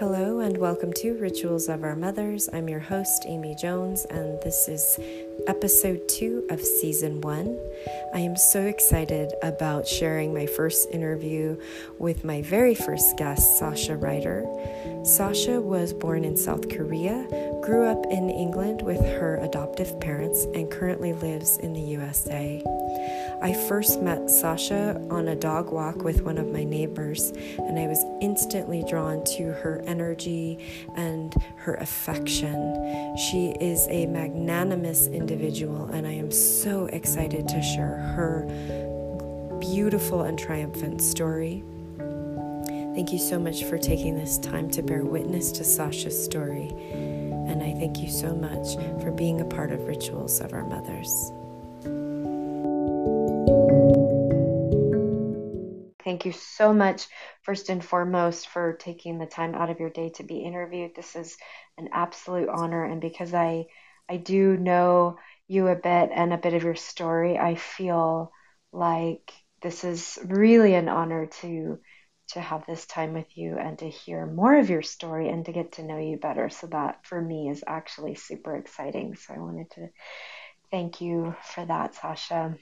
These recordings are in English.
Hello and welcome to Rituals of Our Mothers. I'm your host, Amy Jones, and this is episode 2 of season 1. I am so excited about sharing my first interview with my very first guest, Sasha Ryder. Sasha was born in South Korea, grew up in England with her adoptive parents, and currently lives in the USA. I first met Sasha on a dog walk with one of my neighbors, and I was instantly drawn to her energy and her affection. She is a magnanimous individual, and I am so excited to share her beautiful and triumphant story. Thank you so much for taking this time to bear witness to Sasha's story, and I thank you so much for being a part of Rituals of Our Mothers. Thank you so much, first and foremost, for taking the time out of your day to be interviewed. This is an absolute honor, and because I do know you a bit and a bit of your story, I feel like this is really an honor to have this time with you and to hear more of your story and to get to know you better. So that for me is actually super exciting. So I wanted to thank you for that, Sasha.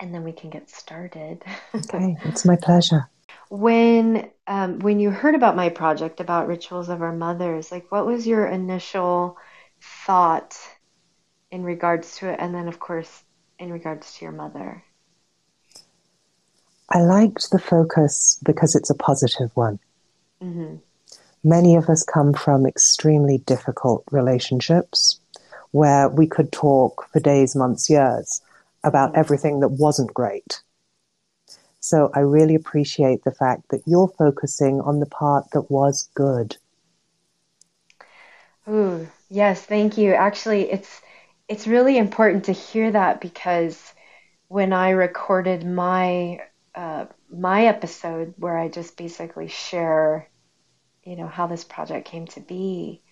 And then we can get started. Okay, it's my pleasure. When you heard about my project, about Rituals of Our Mothers, like, what was your initial thought in regards to it? And then, of course, in regards to your mother? I liked the focus because it's a positive one. Mm-hmm. Many of us come from extremely difficult relationships where we could talk for days, months, years about everything that wasn't great. So I really appreciate the fact that you're focusing on the part that was good. Ooh, yes, thank you. Actually, it's really important to hear that, because when I recorded my episode where I just basically share, how this project came to be,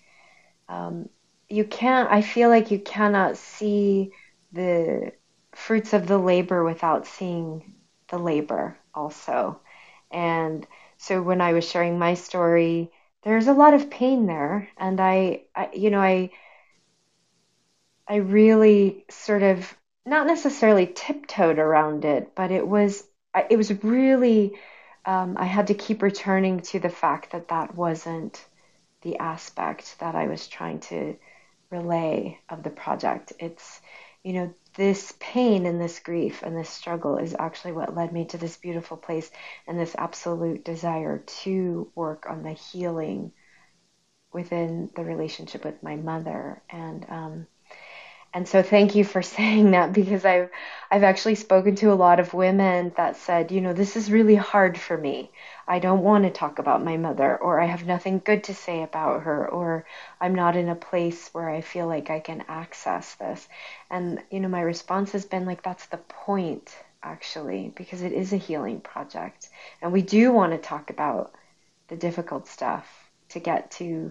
I feel like you cannot see the fruits of the labor without seeing the labor also. And so when I was sharing my story, there's a lot of pain there. And I really sort of not necessarily tiptoed around it, but it was really, I had to keep returning to the fact that that wasn't the aspect that I was trying to relay of the project. It's, this pain and this grief and this struggle is actually what led me to this beautiful place and this absolute desire to work on the healing within the relationship with my mother. And so thank you for saying that, because I've actually spoken to a lot of women that said, this is really hard for me. I don't want to talk about my mother, or I have nothing good to say about her, or I'm not in a place where I feel like I can access this. And, my response has been like, that's the point, actually, because it is a healing project. And we do want to talk about the difficult stuff to get to,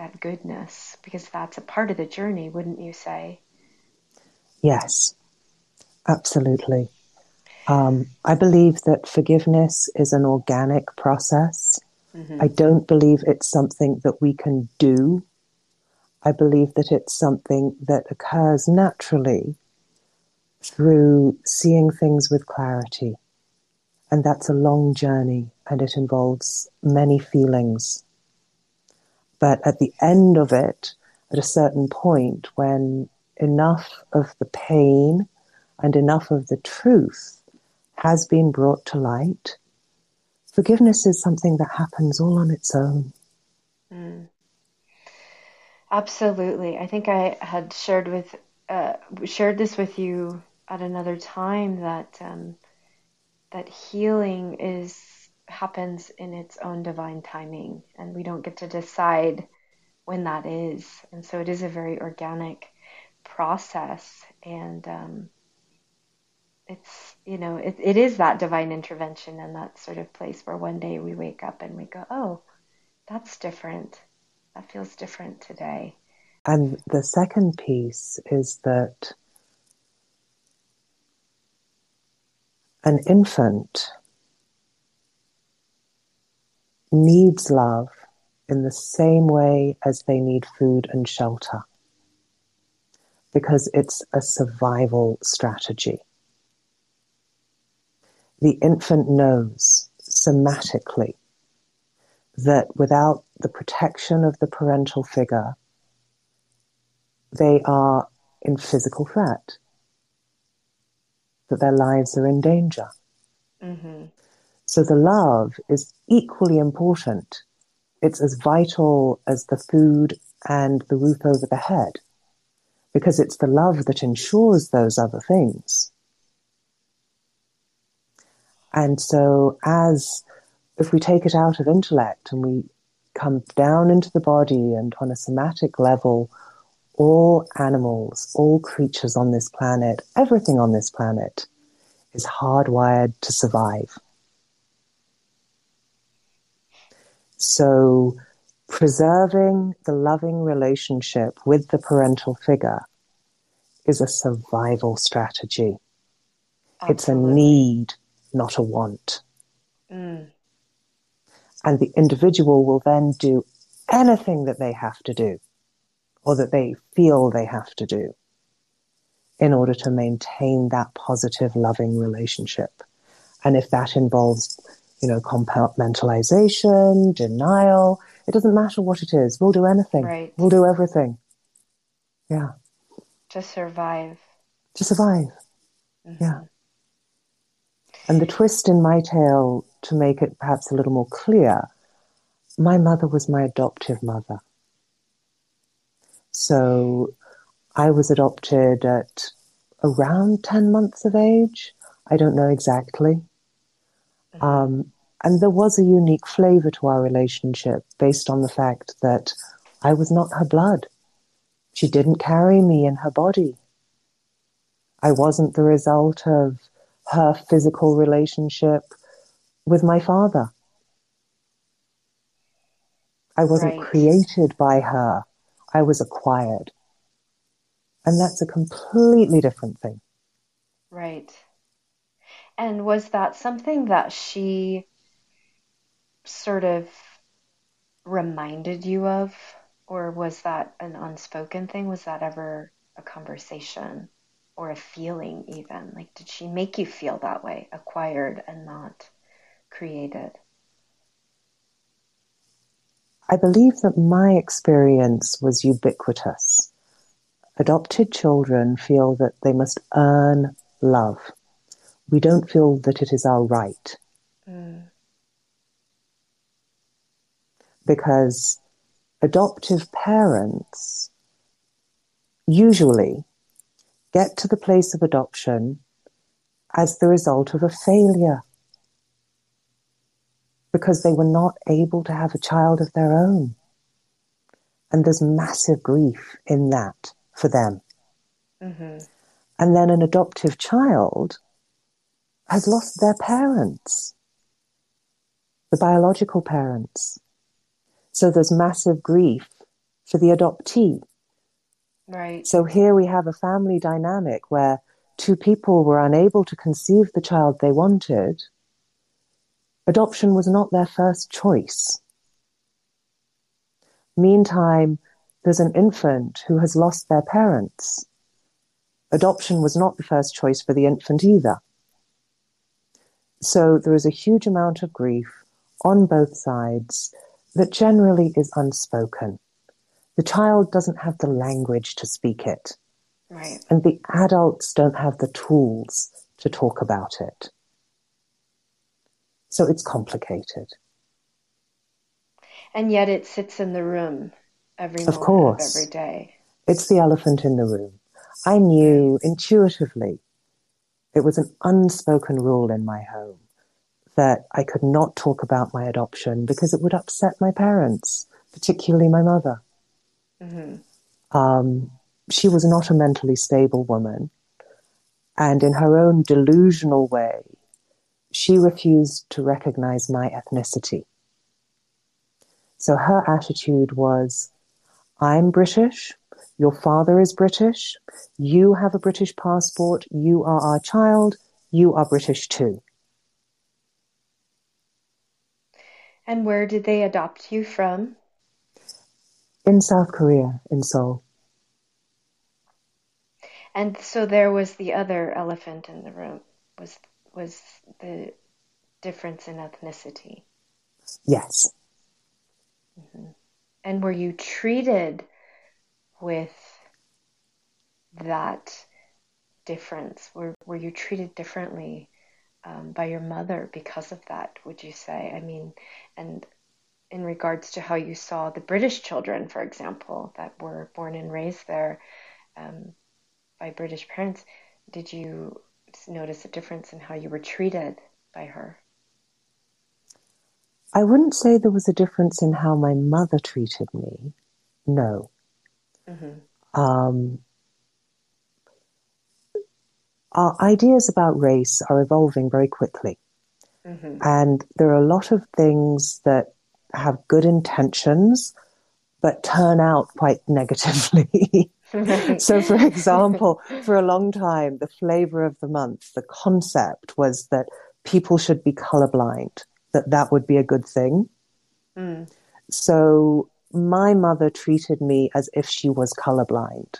that goodness, because that's a part of the journey, wouldn't you say? Yes, absolutely. I believe that forgiveness is an organic process. Mm-hmm. I don't believe it's something that we can do. I believe that it's something that occurs naturally through seeing things with clarity. And that's a long journey, and it involves many feelings. But at the end of it, at a certain point, when enough of the pain and enough of the truth has been brought to light, forgiveness is something that happens all on its own. Mm. Absolutely. I think I had shared this with you at another time, that that healing happens in its own divine timing, and we don't get to decide when that is. And so it is a very organic process, and it's, it is that divine intervention and that sort of place where one day we wake up and we go, oh, that's different. That feels different today. And the second piece is that an infant needs love in the same way as they need food and shelter, because it's a survival strategy. The infant knows somatically that without the protection of the parental figure, they are in physical threat, that their lives are in danger. Mm-hmm. So the love is equally important. It's as vital as the food and the roof over the head, because it's the love that ensures those other things. And so as if we take it out of intellect and we come down into the body and on a somatic level, all animals, all creatures on this planet, everything on this planet is hardwired to survive. So preserving the loving relationship with the parental figure is a survival strategy. Absolutely. It's a need, not a want. Mm. And the individual will then do anything that they have to do, or that they feel they have to do, in order to maintain that positive, loving relationship. And if that involves, compartmentalization, denial, it doesn't matter what it is. We'll do anything. Right. We'll do everything. Yeah. To survive. To survive. Mm-hmm. Yeah. And the twist in my tale, to make it perhaps a little more clear, my mother was my adoptive mother. So I was adopted at around 10 months of age. I don't know exactly. And there was a unique flavor to our relationship based on the fact that I was not her blood. She didn't carry me in her body. I wasn't the result of her physical relationship with my father. I wasn't created by her. I was acquired. And that's a completely different thing. Right. And was that something that she sort of reminded you of? Or was that an unspoken thing? Was that ever a conversation or a feeling even? Like, did she make you feel that way, acquired and not created? I believe that my experience was ubiquitous. Adopted children feel that they must earn love. We don't feel that it is our right. Mm. Because adoptive parents usually get to the place of adoption as the result of a failure, because they were not able to have a child of their own. And there's massive grief in that for them. Mm-hmm. And then an adoptive child has lost their parents, the biological parents. So there's massive grief for the adoptee. Right. So here we have a family dynamic where two people were unable to conceive the child they wanted. Adoption was not their first choice. Meantime, there's an infant who has lost their parents. Adoption was not the first choice for the infant either. So there is a huge amount of grief on both sides that generally is unspoken. The child doesn't have the language to speak it. Right. And the adults don't have the tools to talk about it. So it's complicated. And yet it sits in the room every moment of every day. It's the elephant in the room. I knew intuitively, it was an unspoken rule in my home that I could not talk about my adoption because it would upset my parents, particularly my mother. Mm-hmm. She was not a mentally stable woman. And in her own delusional way, she refused to recognize my ethnicity. So her attitude was, I'm British, your father is British, you have a British passport, you are our child, you are British too. And where did they adopt you from? In South Korea, in Seoul. And so there was the other elephant in the room, was the difference in ethnicity. Yes. Mm-hmm. And were you treated with that difference? Were you treated differently by your mother because of that, would you say? I mean, and in regards to how you saw the British children, for example, that were born and raised there by British parents, did you notice a difference in how you were treated by her? I wouldn't say there was a difference in how my mother treated me. No. Mm-hmm. Our ideas about race are evolving very quickly. Mm-hmm. And there are a lot of things that have good intentions, but turn out quite negatively. Right. So, for example, for a long time, the flavor of the month, the concept was that people should be colorblind, that would be a good thing. Mm. So my mother treated me as if she was colorblind.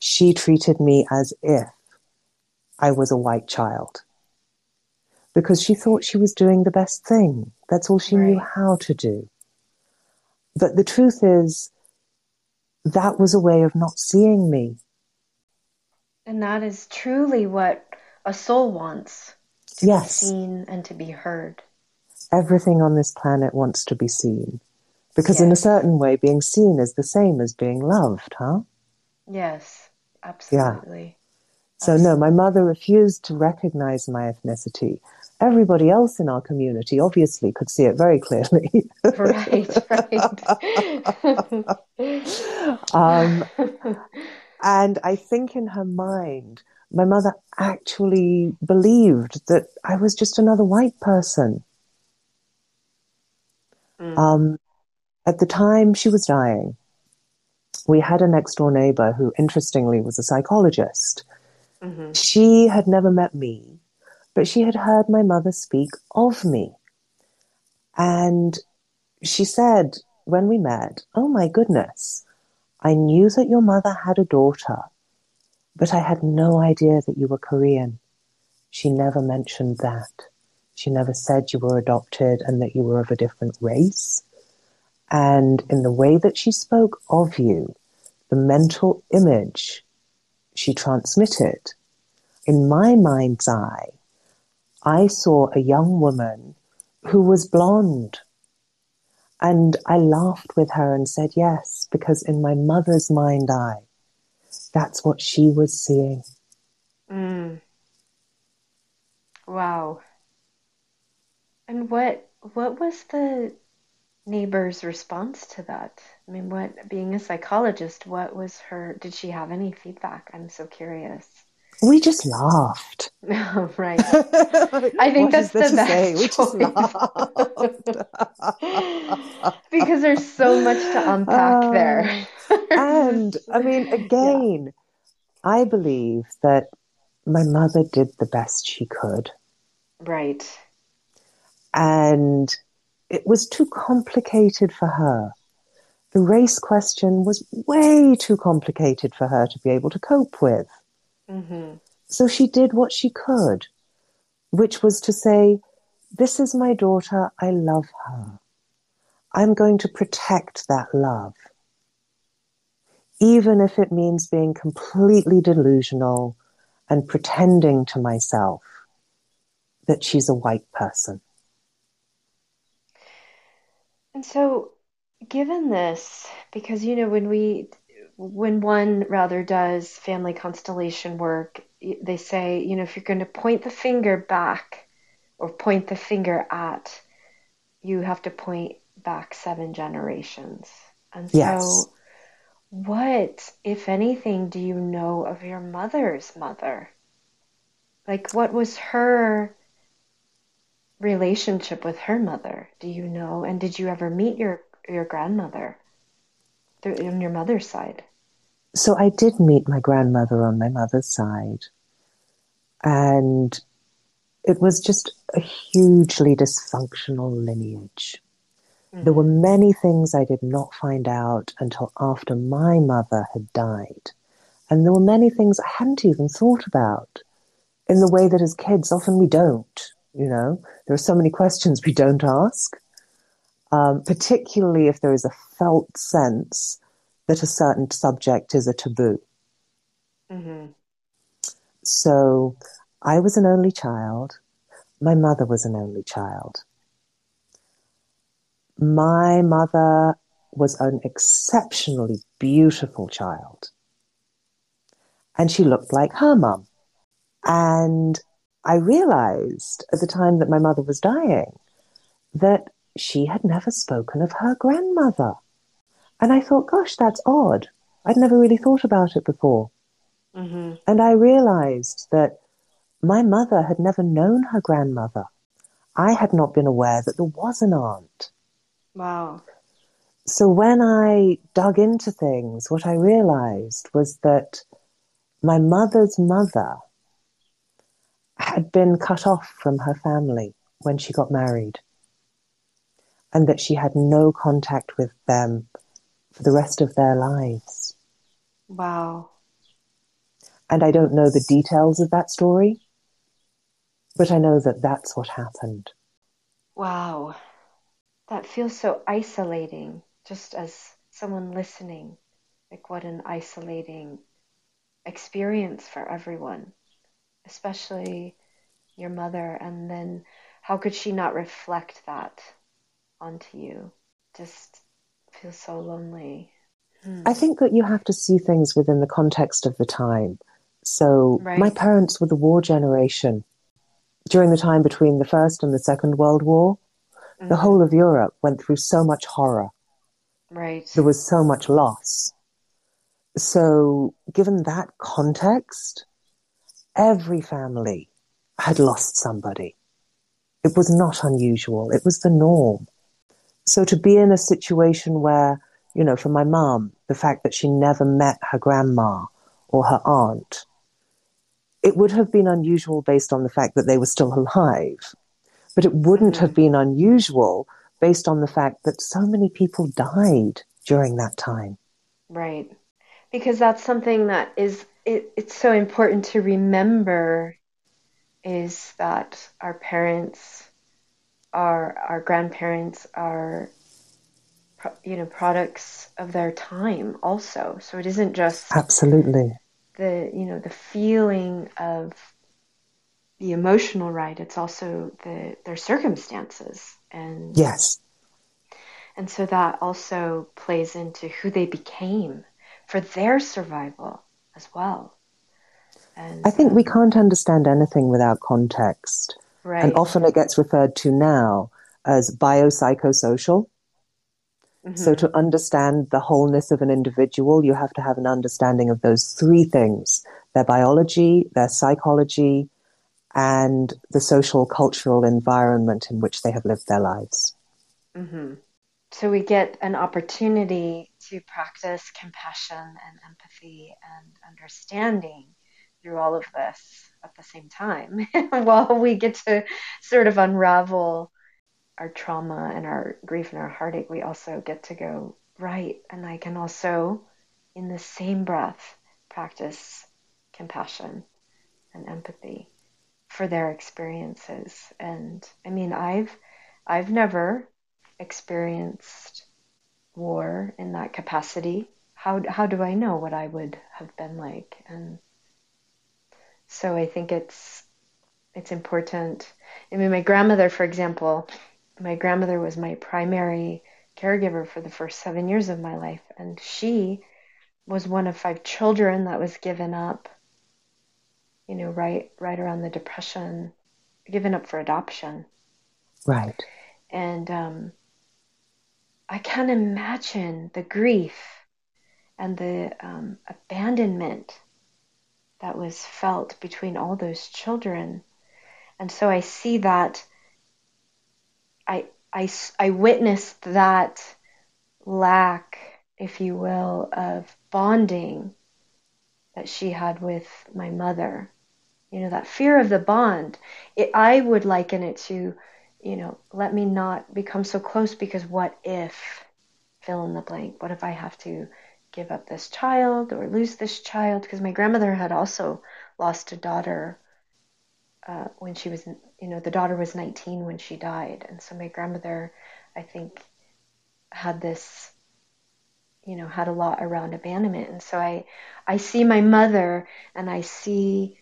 She treated me as if I was a white child because she thought she was doing the best thing. That's all she knew how to do. But the truth is, that was a way of not seeing me. And that is truly what a soul wants. To be seen and to be heard. Everything on this planet wants to be seen. Because in a certain way, being seen is the same as being loved, huh? Yes, absolutely. Yeah. So no, my mother refused to recognize my ethnicity. Everybody else in our community obviously could see it very clearly. Right. And I think in her mind, my mother actually believed that I was just another white person. Mm. At the time she was dying, we had a next door neighbor who, interestingly, was a psychologist. Mm-hmm. She had never met me, but she had heard my mother speak of me. And she said, when we met, "Oh my goodness, I knew that your mother had a daughter, but I had no idea that you were Korean. She never mentioned that. She never said you were adopted and that you were of a different race. And in the way that she spoke of you, the mental image she transmitted, in my mind's eye, I saw a young woman who was blonde. And I laughed with her and said yes, because in my mother's mind eye, that's what she was seeing." Mm. Wow. And what was the neighbor's response to that? I mean, being a psychologist, what was her, did she have any feedback? I'm so curious. We just laughed. Oh, right. I think that's the best choice. We just laughed. Because there's so much to unpack there. And, I mean, again, I believe that my mother did the best she could. Right. And it was too complicated for her. The race question was way too complicated for her to be able to cope with. Mm-hmm. So she did what she could, which was to say, "This is my daughter, I love her. I'm going to protect that love. Even if it means being completely delusional and pretending to myself that she's a white person." And so, given this, because, you know, when one does family constellation work, they say, you know, if you're going to point the finger back or point the finger at, you have to point back 7 generations. And so what, if anything, do you know of your mother's mother? Like, what was her relationship with her mother? Do you know? And did you ever meet your grandmother on your mother's side? So I did meet my grandmother on my mother's side. And it was just a hugely dysfunctional lineage. Mm-hmm. There were many things I did not find out until after my mother had died. And there were many things I hadn't even thought about in the way that as kids often we don't, you know. There are so many questions we don't ask, particularly if there is a felt sense that a certain subject is a taboo. Mm-hmm. So I was an only child. My mother was an only child. My mother was an exceptionally beautiful child. And she looked like her mum. And I realized at the time that my mother was dying that she had never spoken of her grandmother. And I thought, gosh, that's odd. I'd never really thought about it before. Mm-hmm. And I realized that my mother had never known her grandmother. I had not been aware that there was an aunt. Wow. So when I dug into things, what I realized was that my mother's mother had been cut off from her family when she got married, and that she had no contact with them for the rest of their lives. Wow. And I don't know the details of that story, but I know that that's what happened. Wow. That feels so isolating, just as someone listening. Like, what an isolating experience for everyone, especially your mother. And then how could she not reflect that onto you? Just feels so lonely. I think that you have to see things within the context of the time. So right. My parents were the war generation. During the time between the First and the Second World War, mm-hmm. The whole of Europe went through so much horror. Right. There was so much loss. So given that context, every family had lost somebody. It was not unusual. It was the norm. So to be in a situation where, you know, for my mom, the fact that she never met her grandma or her aunt, it would have been unusual based on the fact that they were still alive. But it wouldn't have been unusual based on the fact that so many people died during that time. Right. Because that's something that is, it's so important to remember, is that our parents, our grandparents are, you know, products of their time also. So it isn't just absolutely the, you know, the feeling of the emotional right. It's also their circumstances. And yes. And so that also plays into who they became for their survival as well. And I think we can't understand anything without context. Right. And often it gets referred to now as biopsychosocial. Mm-hmm. So to understand the wholeness of an individual, you have to have an understanding of those three things: their biology, their psychology, and the social cultural environment in which they have lived their lives. Mm-hmm. So we get an opportunity to practice compassion and empathy and understanding through all of this at the same time, while we get to sort of unravel our trauma and our grief and our heartache. We also get to go, right, and I can also, in the same breath, practice compassion and empathy for their experiences. And I mean, I've never experienced war in that capacity. How do I know what I would have been like? And so I think it's important. I mean, my grandmother, for example. My grandmother was my primary caregiver for the first 7 years of my life, and she was one of 5 children that was given up, you know, right around the Depression, given up for adoption. Right. And I can't imagine the grief and the abandonment that was felt between all those children. And so I see that I witnessed that lack, if you will, of bonding that she had with my mother, you know, that fear of the bond, I would liken it to, you know, let me not become so close because what if, fill in the blank, what if I have to give up this child or lose this child? Because my grandmother had also lost a daughter when she was, you know, the daughter was 19 when she died. And so my grandmother, I think, had this, you know, had a lot around abandonment. And so I see my mother and I see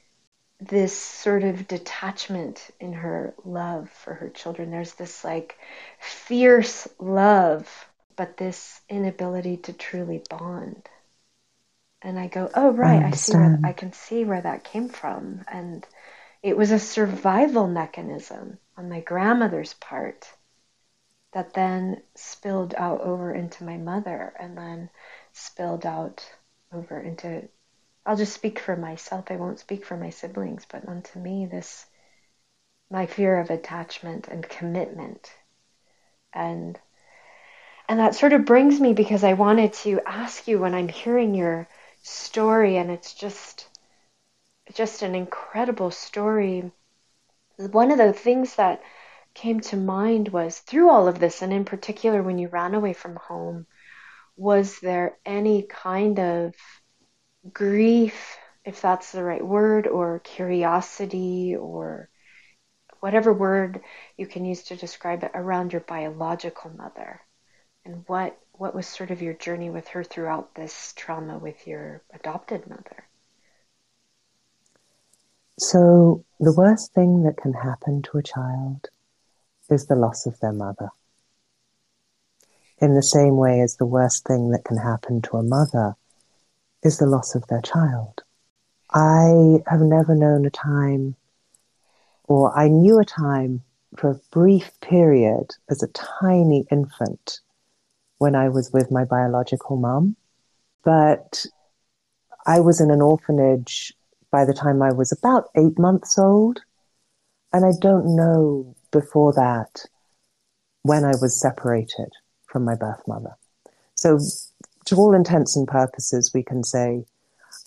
this sort of detachment in her love for her children. There's this like fierce love, but this inability to truly bond. And I go, oh, right. I can see where that came from. And it was a survival mechanism on my grandmother's part that then spilled out over into my mother and then spilled out over into, I'll just speak for myself. I won't speak for my siblings, but unto me, this, my fear of attachment and commitment. And that sort of brings me, because I wanted to ask you, when I'm hearing your story, and it's just an incredible story. One of the things that came to mind was, through all of this, and in particular when you ran away from home, was there any kind of grief, if that's the right word, or curiosity, or whatever word you can use to describe it, around your biological mother? And what was sort of your journey with her throughout this trauma with your adopted mother? So the worst thing that can happen to a child is the loss of their mother. In the same way as the worst thing that can happen to a mother is the loss of their child. I have never known a time, or I knew a time for a brief period as a tiny infant when I was with my biological mum, but I was in an orphanage by the time I was about 8 months old, and I don't know before that when I was separated from my birth mother. So to all intents and purposes, we can say,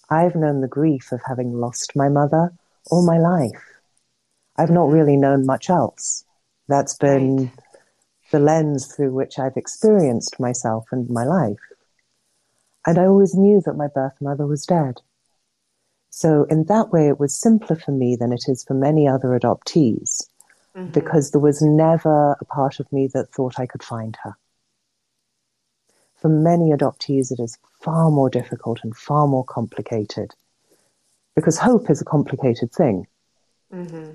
I've known the grief of having lost my mother all my life. I've not really known much else. That's been right. The lens through which I've experienced myself and my life. And I always knew that my birth mother was dead. So in that way, it was simpler for me than it is for many other adoptees, mm-hmm. because there was never a part of me that thought I could find her. For many adoptees, it is far more difficult and far more complicated, because hope is a complicated thing. Mm-hmm.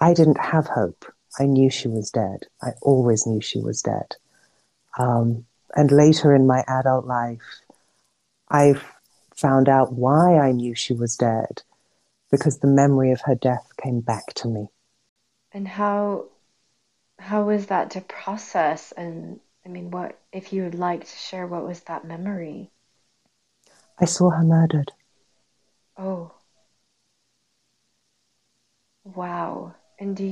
I didn't have hope. I knew she was dead. I always knew she was dead. And later in my adult life, I found out why I knew she was dead, because the memory of her death came back to me. And how was that to process? And I mean, what, if you would like to share, what was that memory? I saw her murdered. Oh. Wow. And do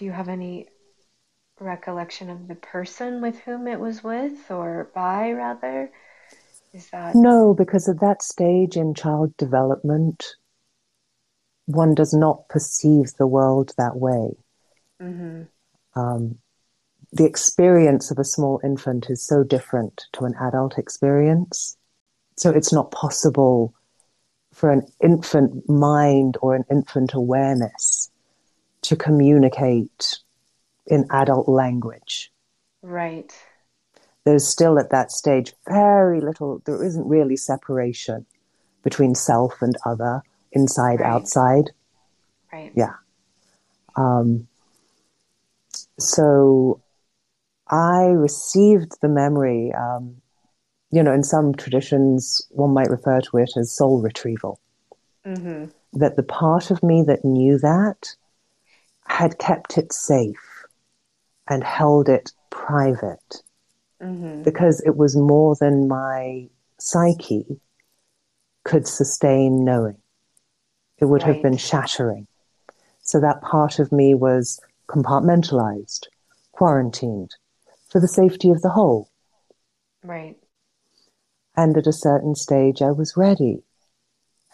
you have any recollection of the person with whom it was with, or by, rather? Is that... No, because at that stage in child development, one does not perceive the world that way. Mm-hmm. The experience of a small infant is so different to an adult experience. So it's not possible for an infant mind or an infant awareness to communicate in adult language. Right. There's still at that stage there isn't really separation between self and other, inside, right. outside. Right. Yeah. So I received the memory, you know, in some traditions, one might refer to it as soul retrieval. Mm-hmm. That the part of me that knew that had kept it safe and held it private, mm-hmm. because it was more than my psyche could sustain knowing. It would right. have been shattering. So that part of me was compartmentalized, quarantined for the safety of the whole. Right. And at a certain stage, I was ready.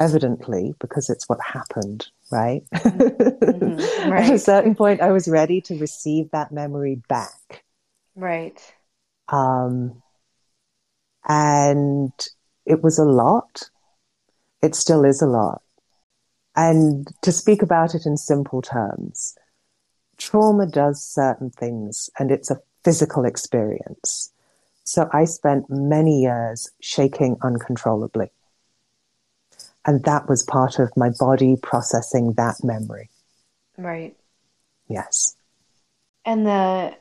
evidently, because it's what happened, right? Mm-hmm. Right. At a certain point, I was ready to receive that memory back. Right. And it was a lot. It still is a lot. And to speak about it in simple terms, trauma does certain things, and it's a physical experience. So I spent many years shaking uncontrollably. And that was part of my body processing that memory. Right. Yes. And the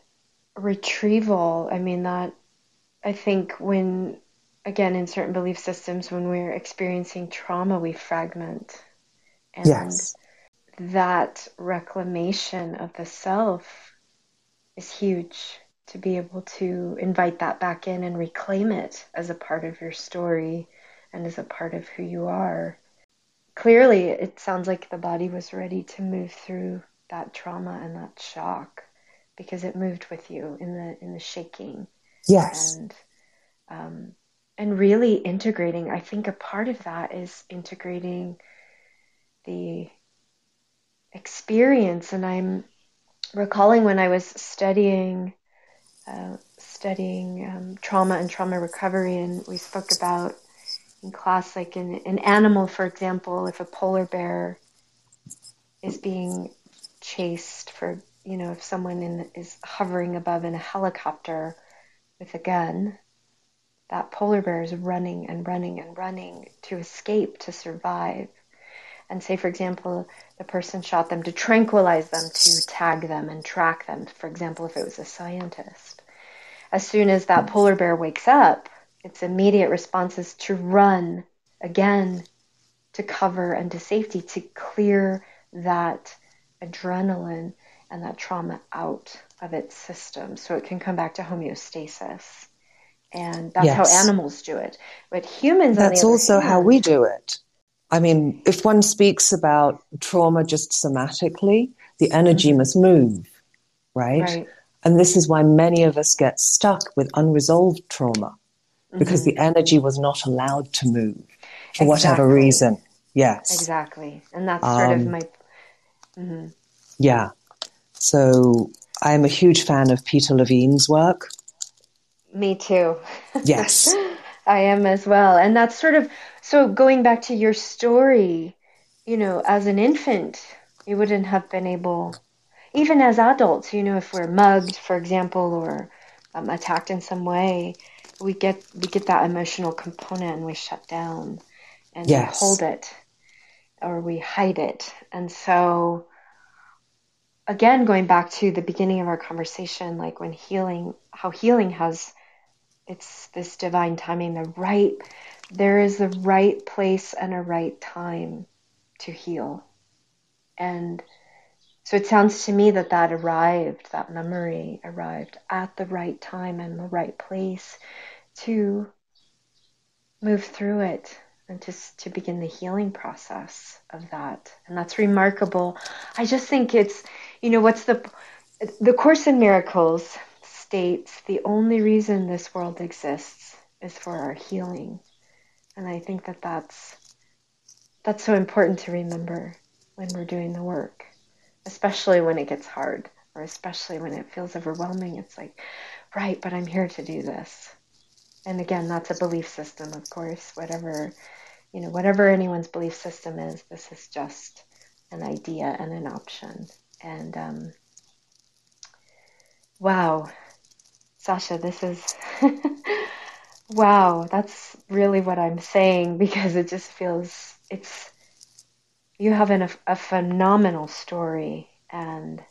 retrieval, I mean, that, I think when, again, in certain belief systems, when we're experiencing trauma, we fragment. And yes. That reclamation of the self is huge, to be able to invite that back in and reclaim it as a part of your story and as a part of who you are. Clearly, it sounds like the body was ready to move through that trauma and that shock, because it moved with you in the shaking. Yes. And really integrating. I think a part of that is integrating the experience. And I'm recalling when I was studying trauma and trauma recovery, and we spoke about in class, like an animal, for example, if a polar bear is being chased for, you know, if someone is hovering above in a helicopter with a gun, that polar bear is running and running and running to escape, to survive. And say, for example, the person shot them to tranquilize them, to tag them and track them. For example, if it was a scientist. As soon as that polar bear wakes up, its immediate response is to run again to cover and to safety, to clear that adrenaline and that trauma out of its system so it can come back to homeostasis. And that's yes. how animals do it. But humans, that's on the other also hand, how we do it. I mean, if one speaks about trauma just somatically, the energy must move, right? And this is why many of us get stuck with unresolved trauma, because the energy was not allowed to move for whatever reason. Yes. Exactly. And that's sort of my... Mm-hmm. Yeah. So I'm a huge fan of Peter Levine's work. Me too. Yes. I am as well. And that's sort of... So going back to your story, you know, as an infant, you wouldn't have been able, even as adults, you know, if we're mugged, for example, or attacked in some way, we get that emotional component and we shut down and yes. we hold it or we hide it. And so, again, going back to the beginning of our conversation, like when healing, how healing has, it's this divine timing, there is the right place and a right time to heal. And so it sounds to me that memory arrived at the right time and the right place to move through it and to begin the healing process of that. And that's remarkable. I just think it's, you know, what's the Course in Miracles states the only reason this world exists is for our healing. And I think that that's so important to remember when we're doing the work, especially when it gets hard or especially when it feels overwhelming. It's like, right, but I'm here to do this. And again, that's a belief system, of course, whatever anyone's belief system is, this is just an idea and an option. And wow, Sasha, this is... Wow, that's really what I'm saying, because it just feels you have a phenomenal story, and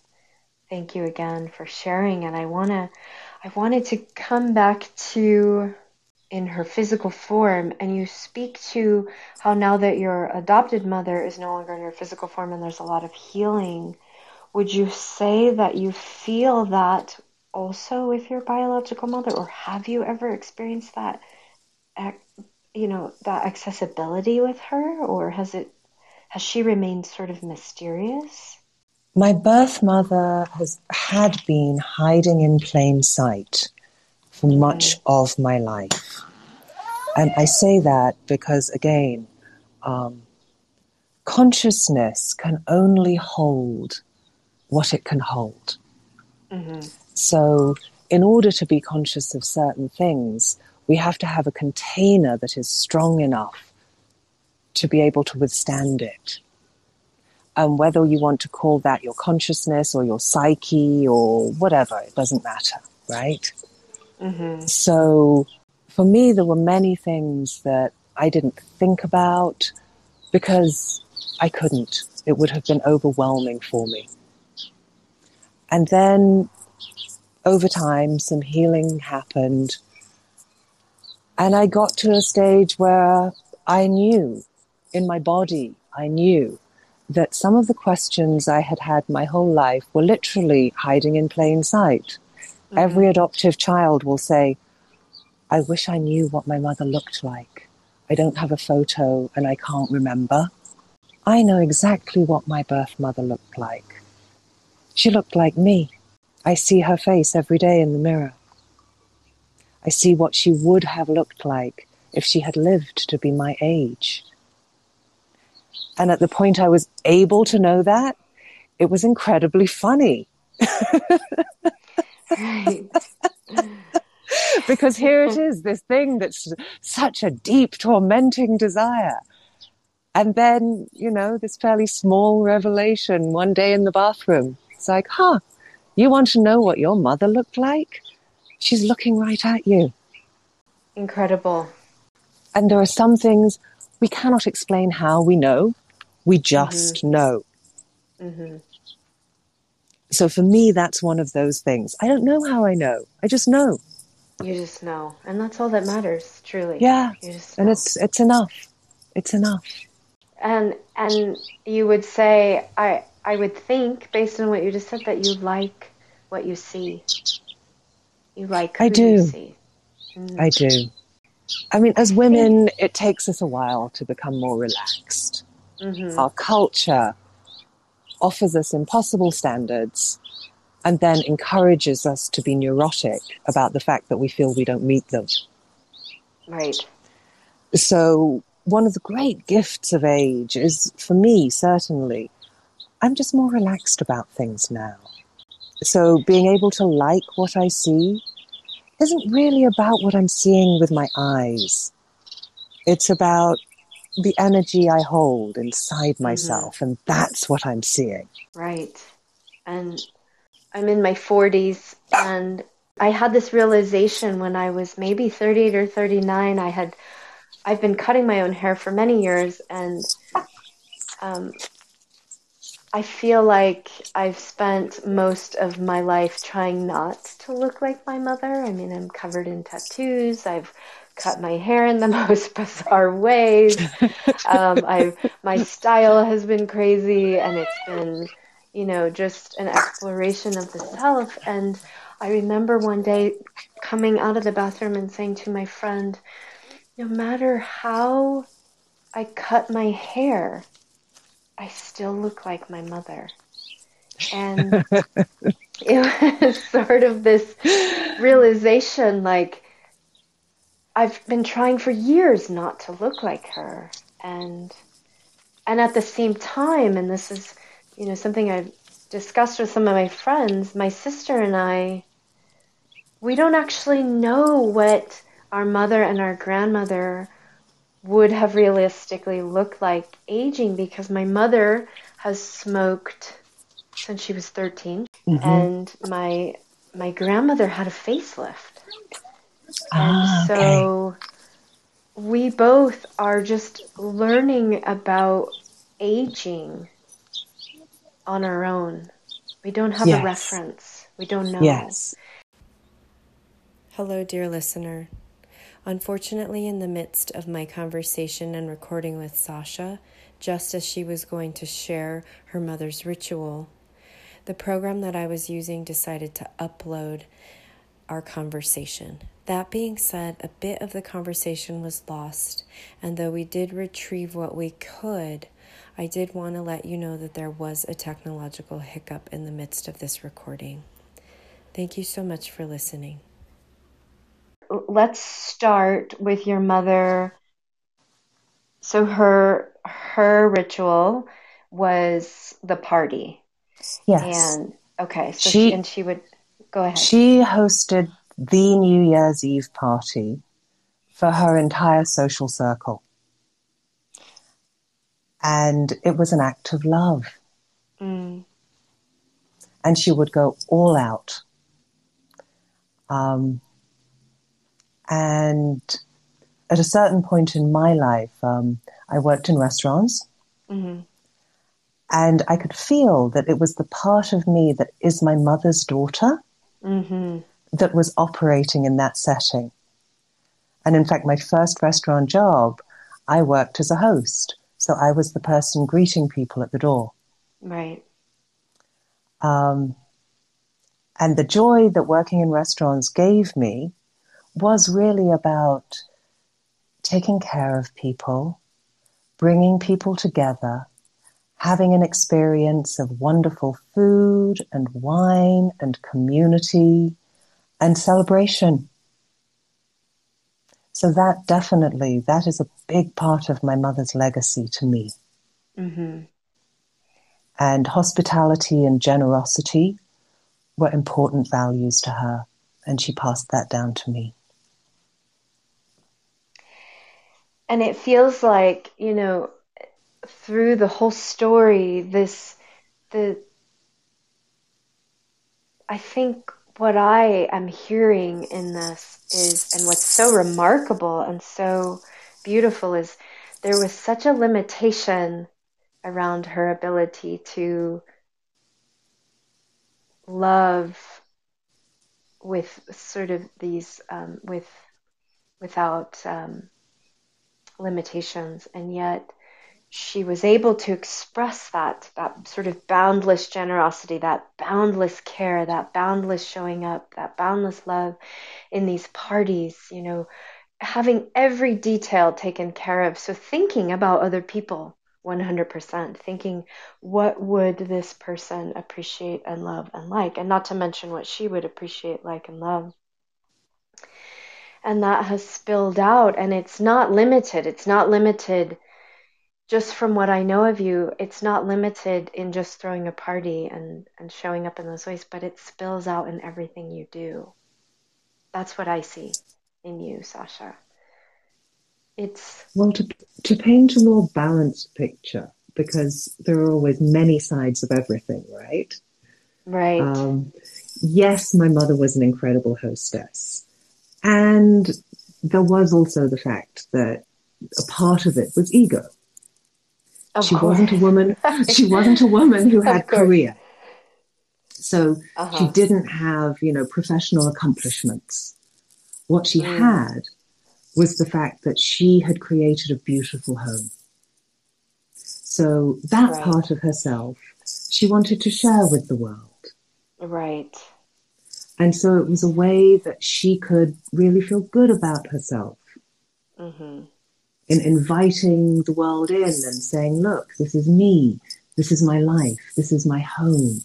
thank you again for sharing. And I wanted to come back to in her physical form, and you speak to how now that your adopted mother is no longer in her physical form and there's a lot of healing, would you say that you feel that also with your biological mother, or have you ever experienced that, you know, that accessibility with her, or has she remained sort of mysterious? My birth mother had been hiding in plain sight for much of my life. And I say that because, again, consciousness can only hold what it can hold. Mm-hmm. So in order to be conscious of certain things, we have to have a container that is strong enough to be able to withstand it. And whether you want to call that your consciousness or your psyche or whatever, it doesn't matter, right? Mm-hmm. So for me, there were many things that I didn't think about because I couldn't. It would have been overwhelming for me. And then over time, some healing happened. And I got to a stage where I knew, in my body, I knew that some of the questions I had had my whole life were literally hiding in plain sight. Mm-hmm. Every adoptive child will say, I wish I knew what my mother looked like. I don't have a photo and I can't remember. I know exactly what my birth mother looked like. She looked like me. I see her face every day in the mirror. I see what she would have looked like if she had lived to be my age. And at the point I was able to know that, it was incredibly funny. Right. Because here it is, this thing that's such a deep, tormenting desire. And then, you know, this fairly small revelation one day in the bathroom. It's like, huh, you want to know what your mother looked like? She's looking right at you. Incredible. And there are some things we cannot explain how we know. We just mm-hmm. know. Mm-hmm. So for me, that's one of those things. I don't know how I know. I just know. You just know. And that's all that matters, truly. Yeah. You just know. And it's enough. It's enough. And you would say, I would think, based on what you just said, that you like what you see. You like who you see. Mm. I do. I mean, as women, it takes us a while to become more relaxed. Mm-hmm. Our culture offers us impossible standards and then encourages us to be neurotic about the fact that we feel we don't meet them. Right. So one of the great gifts of age is, for me, certainly, I'm just more relaxed about things now. So being able to like what I see isn't really about what I'm seeing with my eyes. It's about the energy I hold inside myself, mm-hmm. and that's what I'm seeing. Right. And I'm in my 40s, and I had this realization when I was maybe 38 or 39. I've been cutting my own hair for many years, and I feel like I've spent most of my life trying not to look like my mother. I mean, I'm covered in tattoos. I've cut my hair in the most bizarre ways. My style has been crazy, and it's been, you know, just an exploration of the self. And I remember one day coming out of the bathroom and saying to my friend, no matter how I cut my hair, I still look like my mother. And it was sort of this realization, like, I've been trying for years not to look like her. And at the same time, and this is, you know, something I've discussed with some of my friends, my sister and I, we don't actually know what our mother and our grandmother would have realistically looked like aging, because my mother has smoked since she was 13, mm-hmm. and my grandmother had a facelift. And so we both are just learning about aging on our own. We don't have a reference. We don't know. Yes. Hello, dear listener. Unfortunately, in the midst of my conversation and recording with Sasha, just as she was going to share her mother's ritual, the program that I was using decided to upload our conversation. That being said, a bit of the conversation was lost, and though we did retrieve what we could, I did want to let you know that there was a technological hiccup in the midst of this recording. Thank you so much for listening. Let's start with your mother So her ritual was the party. Yes. And okay. So she would go ahead. She hosted the New Year's Eve party for her entire social circle. And it was an act of love. Mm. And she would go all out. And at a certain point in my life, I worked in restaurants. Mm-hmm. And I could feel that it was the part of me that is my mother's daughter mm-hmm. that was operating in that setting. And in fact, my first restaurant job, I worked as a host. So I was the person greeting people at the door. Right. And the joy that working in restaurants gave me was really about taking care of people, bringing people together, having an experience of wonderful food and wine and community and celebration. So that is a big part of my mother's legacy to me. Mm-hmm. And hospitality and generosity were important values to her, and she passed that down to me. And it feels like, you know, through the whole story, I think what I am hearing in this is, and what's so remarkable and so beautiful is there was such a limitation around her ability to love with sort of these, without limitations. And yet she was able to express that sort of boundless generosity, that boundless care, that boundless showing up, that boundless love in these parties, you know, having every detail taken care of. So thinking about other people 100%, thinking what would this person appreciate and love and like, and not to mention what she would appreciate, like, and love. And that has spilled out, and it's not limited. It's not limited just from what I know of you. It's not limited in just throwing a party and showing up in those ways, but it spills out in everything you do. That's what I see in you, Sasha. It's... Well, to paint a more balanced picture, because there are always many sides of everything, right? Right. Yes, my mother was an incredible hostess. And there was also the fact that a part of it was ego. She wasn't a woman who had career. So she didn't have, you know, professional accomplishments. What she had was the fact that she had created a beautiful home. So that part of herself she wanted to share with the world. Right. And so it was a way that she could really feel good about herself mm-hmm. in inviting the world in and saying, look, this is me. This is my life. This is my home.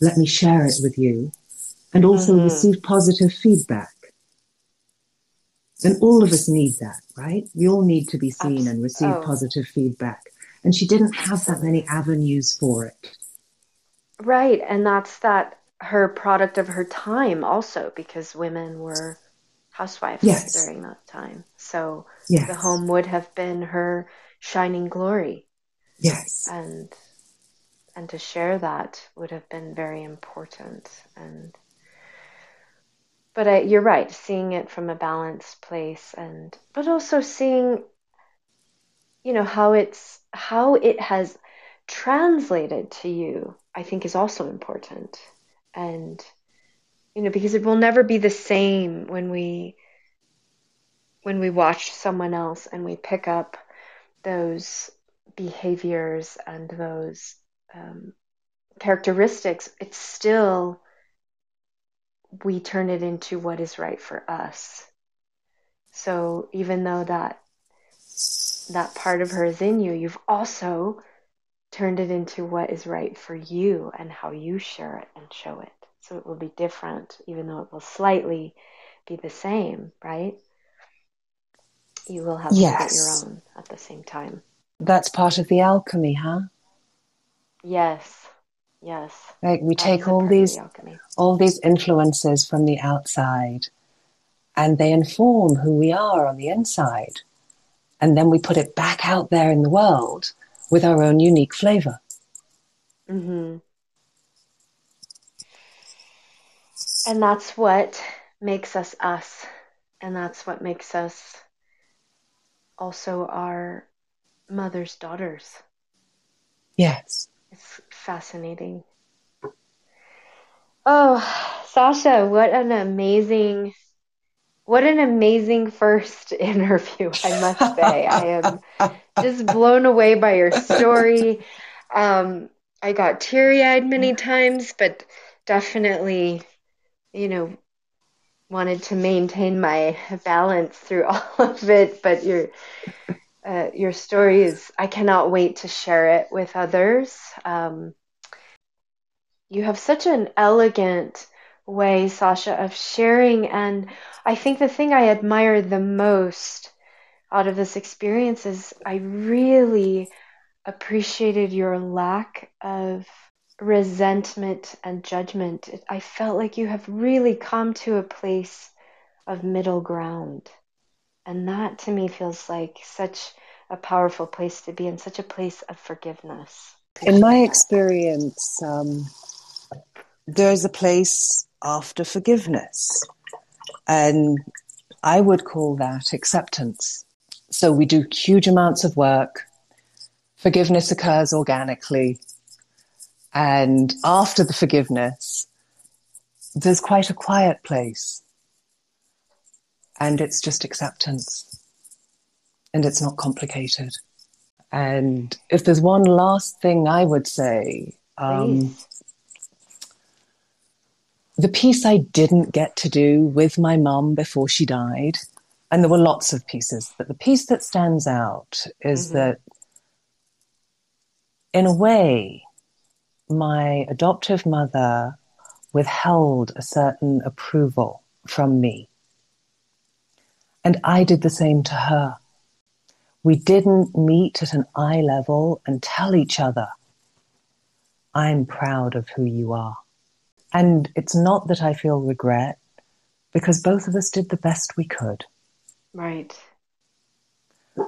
Let me share it with you. And also mm-hmm. receive positive feedback. And all of us need that, right? We all need to be seen and receive positive feedback. And she didn't have that many avenues for it. Right. And that's her product of her time also, because women were housewives during that time. So the home would have been her shining glory. Yes. And to share that would have been very important. But you're right, seeing it from a balanced place, but also seeing, you know, how it has translated to you, I think, is also important. And, you know, because it will never be the same when we watch someone else and we pick up those behaviors and those characteristics. It's still, we turn it into what is right for us. So even though that part of her is in you, you've also turned it into what is right for you and how you share it and show it. So it will be different, even though it will slightly be the same, right? You will have to get your own at the same time. That's part of the alchemy, huh? Yes, yes. Like we take all these influences from the outside, and they inform who we are on the inside. And then we put it back out there in the world with our own unique flavor. Mm-hmm. And that's what makes us us. And that's what makes us also our mother's daughters. Yes. It's fascinating. Oh, Sasha, what an amazing first interview, I must say. I am just blown away by your story. I got teary-eyed many times, but definitely, you know, wanted to maintain my balance through all of it. But your story is, I cannot wait to share it with others. You have such an elegant way, Sasha, of sharing. And I think the thing I admire the most out of this experience is I really appreciated your lack of resentment and judgment. I felt like you have really come to a place of middle ground. And that to me feels like such a powerful place to be, and such a place of forgiveness. In my experience, there's a place after forgiveness, and I would call that acceptance. So we do huge amounts of work. Forgiveness occurs organically. And after the forgiveness, there's quite a quiet place. And it's just acceptance. And it's not complicated. And if there's one last thing I would say, the piece I didn't get to do with my mum before she died, and there were lots of pieces, but the piece that stands out is that, in a way, my adoptive mother withheld a certain approval from me. And I did the same to her. We didn't meet at an eye level and tell each other, I'm proud of who you are. And it's not that I feel regret, because both of us did the best we could. Right.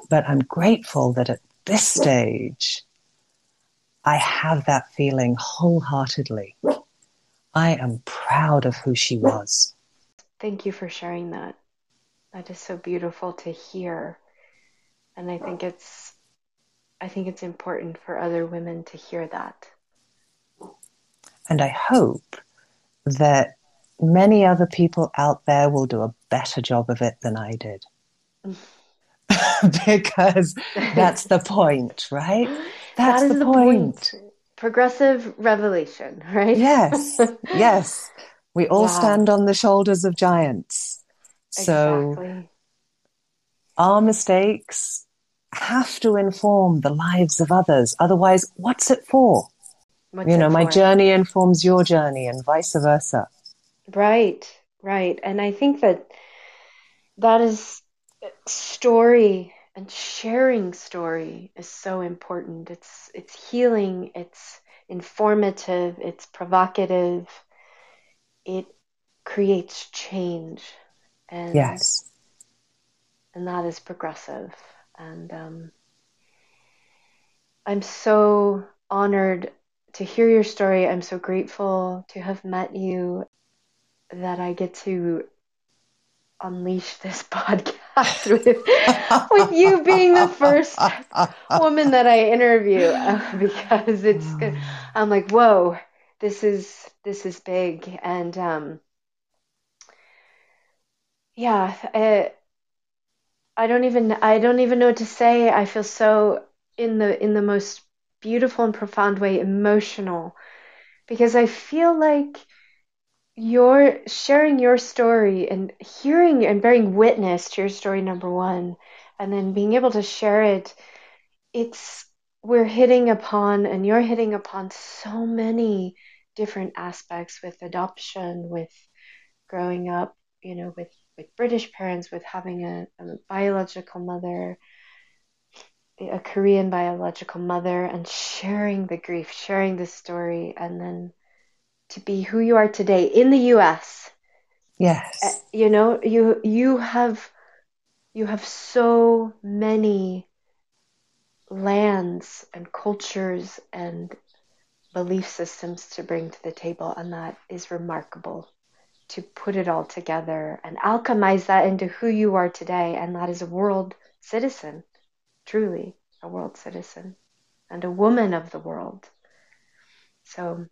But I'm grateful that at this stage, I have that feeling wholeheartedly. I am proud of who she was. Thank you for sharing that. That is so beautiful to hear. And I think it's important for other women to hear that. And I hope that many other people out there will do a better job of it than I did. Because that's the point, right? That's the point. Progressive revelation, right? Yes, yes. We all stand on the shoulders of giants. So our mistakes have to inform the lives of others. Otherwise, what's it for? My journey informs your journey and vice versa. Right. And I think that is story, and sharing story is so important. It's healing, it's informative, it's provocative, it creates change. And, yes. And that is progressive. And I'm so honored to hear your story. I'm so grateful to have met you, that I get to unleash this podcast with you being the first woman that I interview, because it's good. I'm like, whoa, this is big. And I don't even know what to say. I feel so in the most beautiful and profound way, emotional, because I feel like you're sharing your story and hearing and bearing witness to your story, number one, and then being able to share it. We're hitting upon, and you're hitting upon, so many different aspects with adoption, with growing up, with like British parents with having a biological mother, a Korean biological mother, and sharing the grief, sharing the story, and then to be who you are today in the US. Yes. You know, you have so many lands and cultures and belief systems to bring to the table, and that is remarkable to put it all together and alchemize that into who you are today, and that is a world citizen, truly a world citizen and a woman of the world. So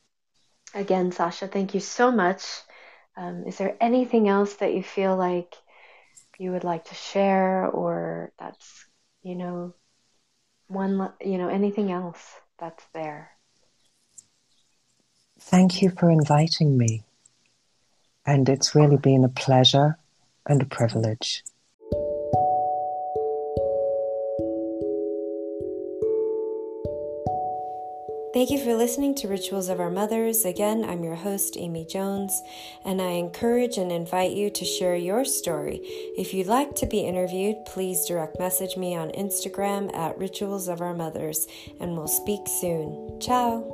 again, Sasha, thank you so much. Is there anything else that you feel like you would like to share, or that's, you know, one, you know, anything else that's there? Thank you for inviting me. And it's really been a pleasure and a privilege. Thank you for listening to Rituals of Our Mothers. Again, I'm your host, Amy Jones, and I encourage and invite you to share your story. If you'd like to be interviewed, please direct message me on Instagram at Rituals of Our Mothers, and we'll speak soon. Ciao!